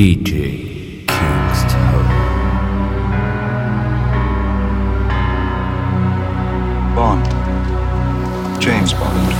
DJ Kingston. Bond. James Bond.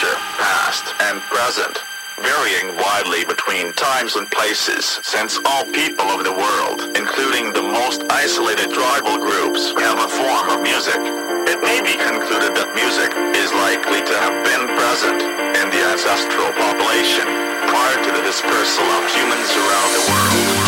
future, past, and present, varying widely between times and places, since all people of the world, including the most isolated tribal groups, have a form of music. It may be concluded that music is likely to have been present in the ancestral population prior to the dispersal of humans around the world.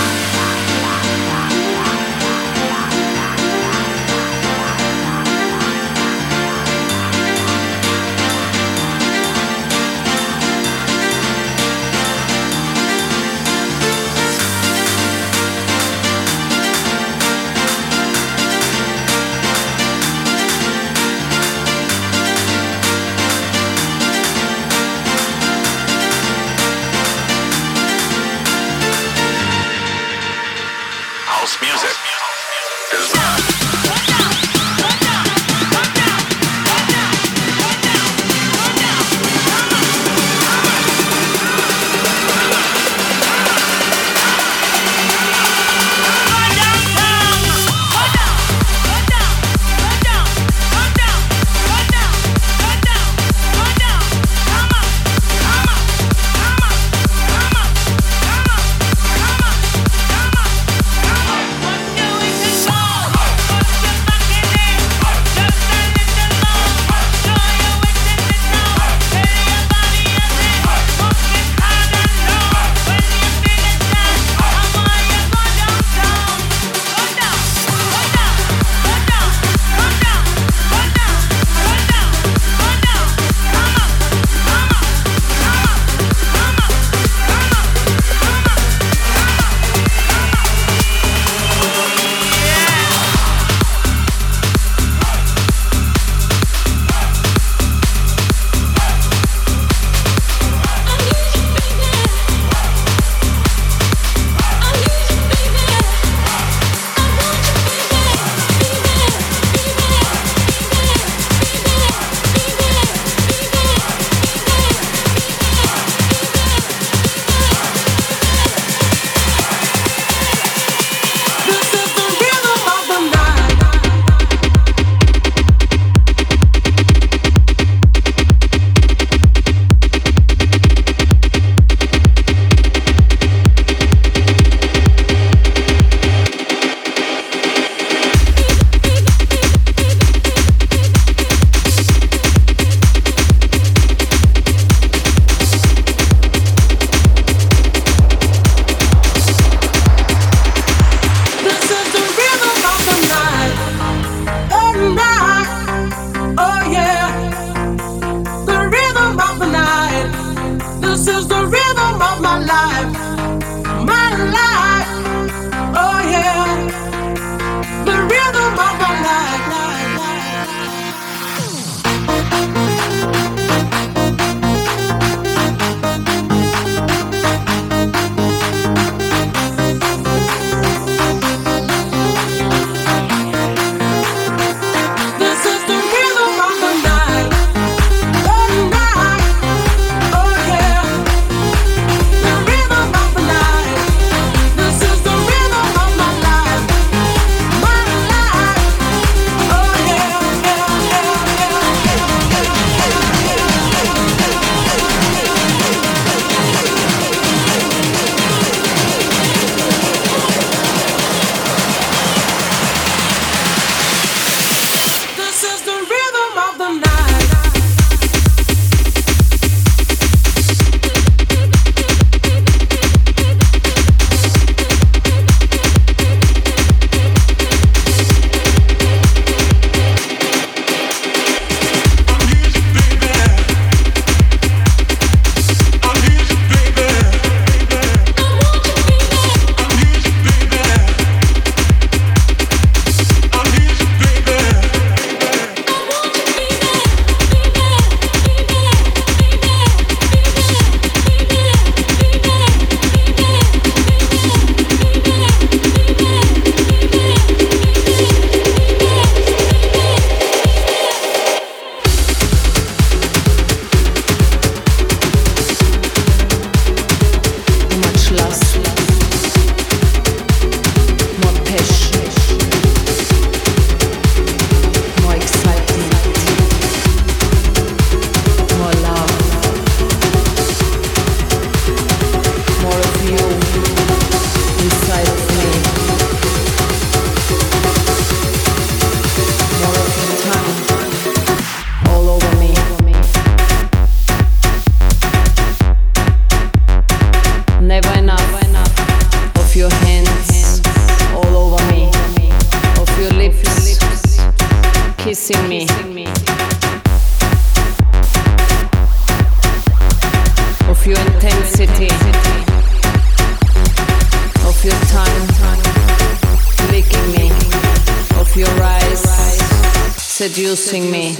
seducing me.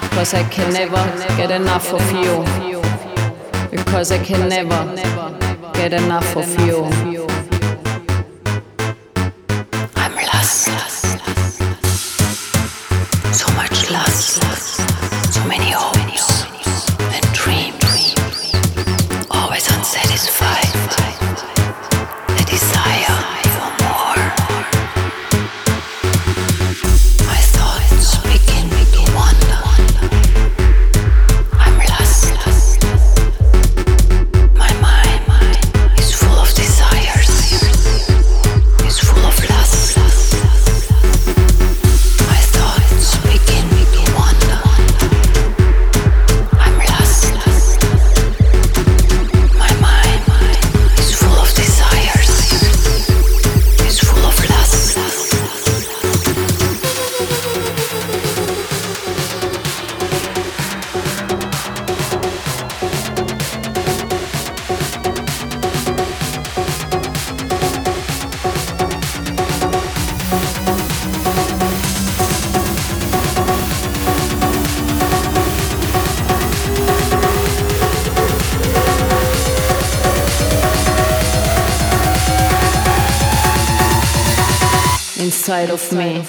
Because I can never get enough of you. I'm lost. So much lost. So many hopes and dreams. Always unsatisfied. The desire for more. My thoughts begin to wander. Inside of me.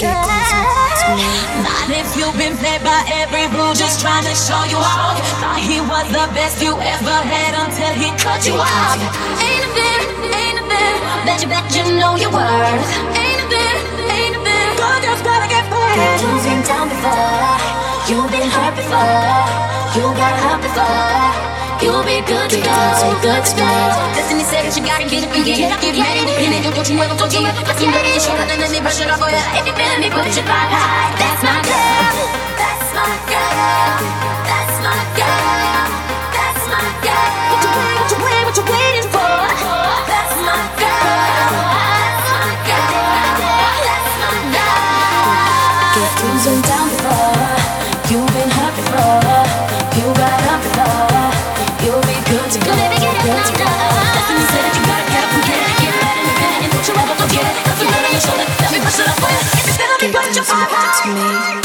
get closer. Not if you've been played by every rule, just trying to show you off. Thought he was the best you ever had until he cut you off. Ain't a bit, bet you know your worth. Ain't a bit, girl just gotta get paid. You've been down before, you've been hurt before, you got hurt before. You'll be good to go, good to go. Listen, he said that you gotta get up and get up, get ready. Don't you ever fucking let it show up and let me brush it off for you. If you feel me, put your vibe high. That's my girl, that's my girl, that's my girl, that's my girl. What you waiting for? That's my girl, that's my girl, that's my girl. Get bruised and down before, you've been hurt before, you got up before. You'll be good to go, baby, get up, get up. Nothing you said that you gotta get up and get right in the bed and don't you ever go get it. Nothing good on your shoulder, let me brush it up for you. If you feel me, put your vibe high.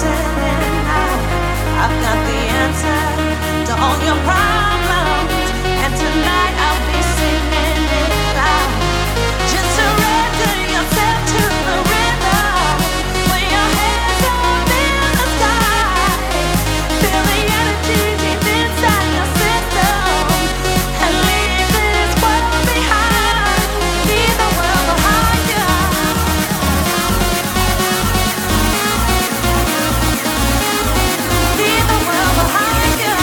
sitting out. I've got the answer to all your problems, and tonight I'll be singing it out. Just surrender yourself to the rhythm. Put your hands up in the sky. Feel the energy deep inside your system, and leave this world behind. Leave the world behind you. Leave the world behind you.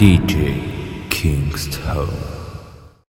D.J. Kingston.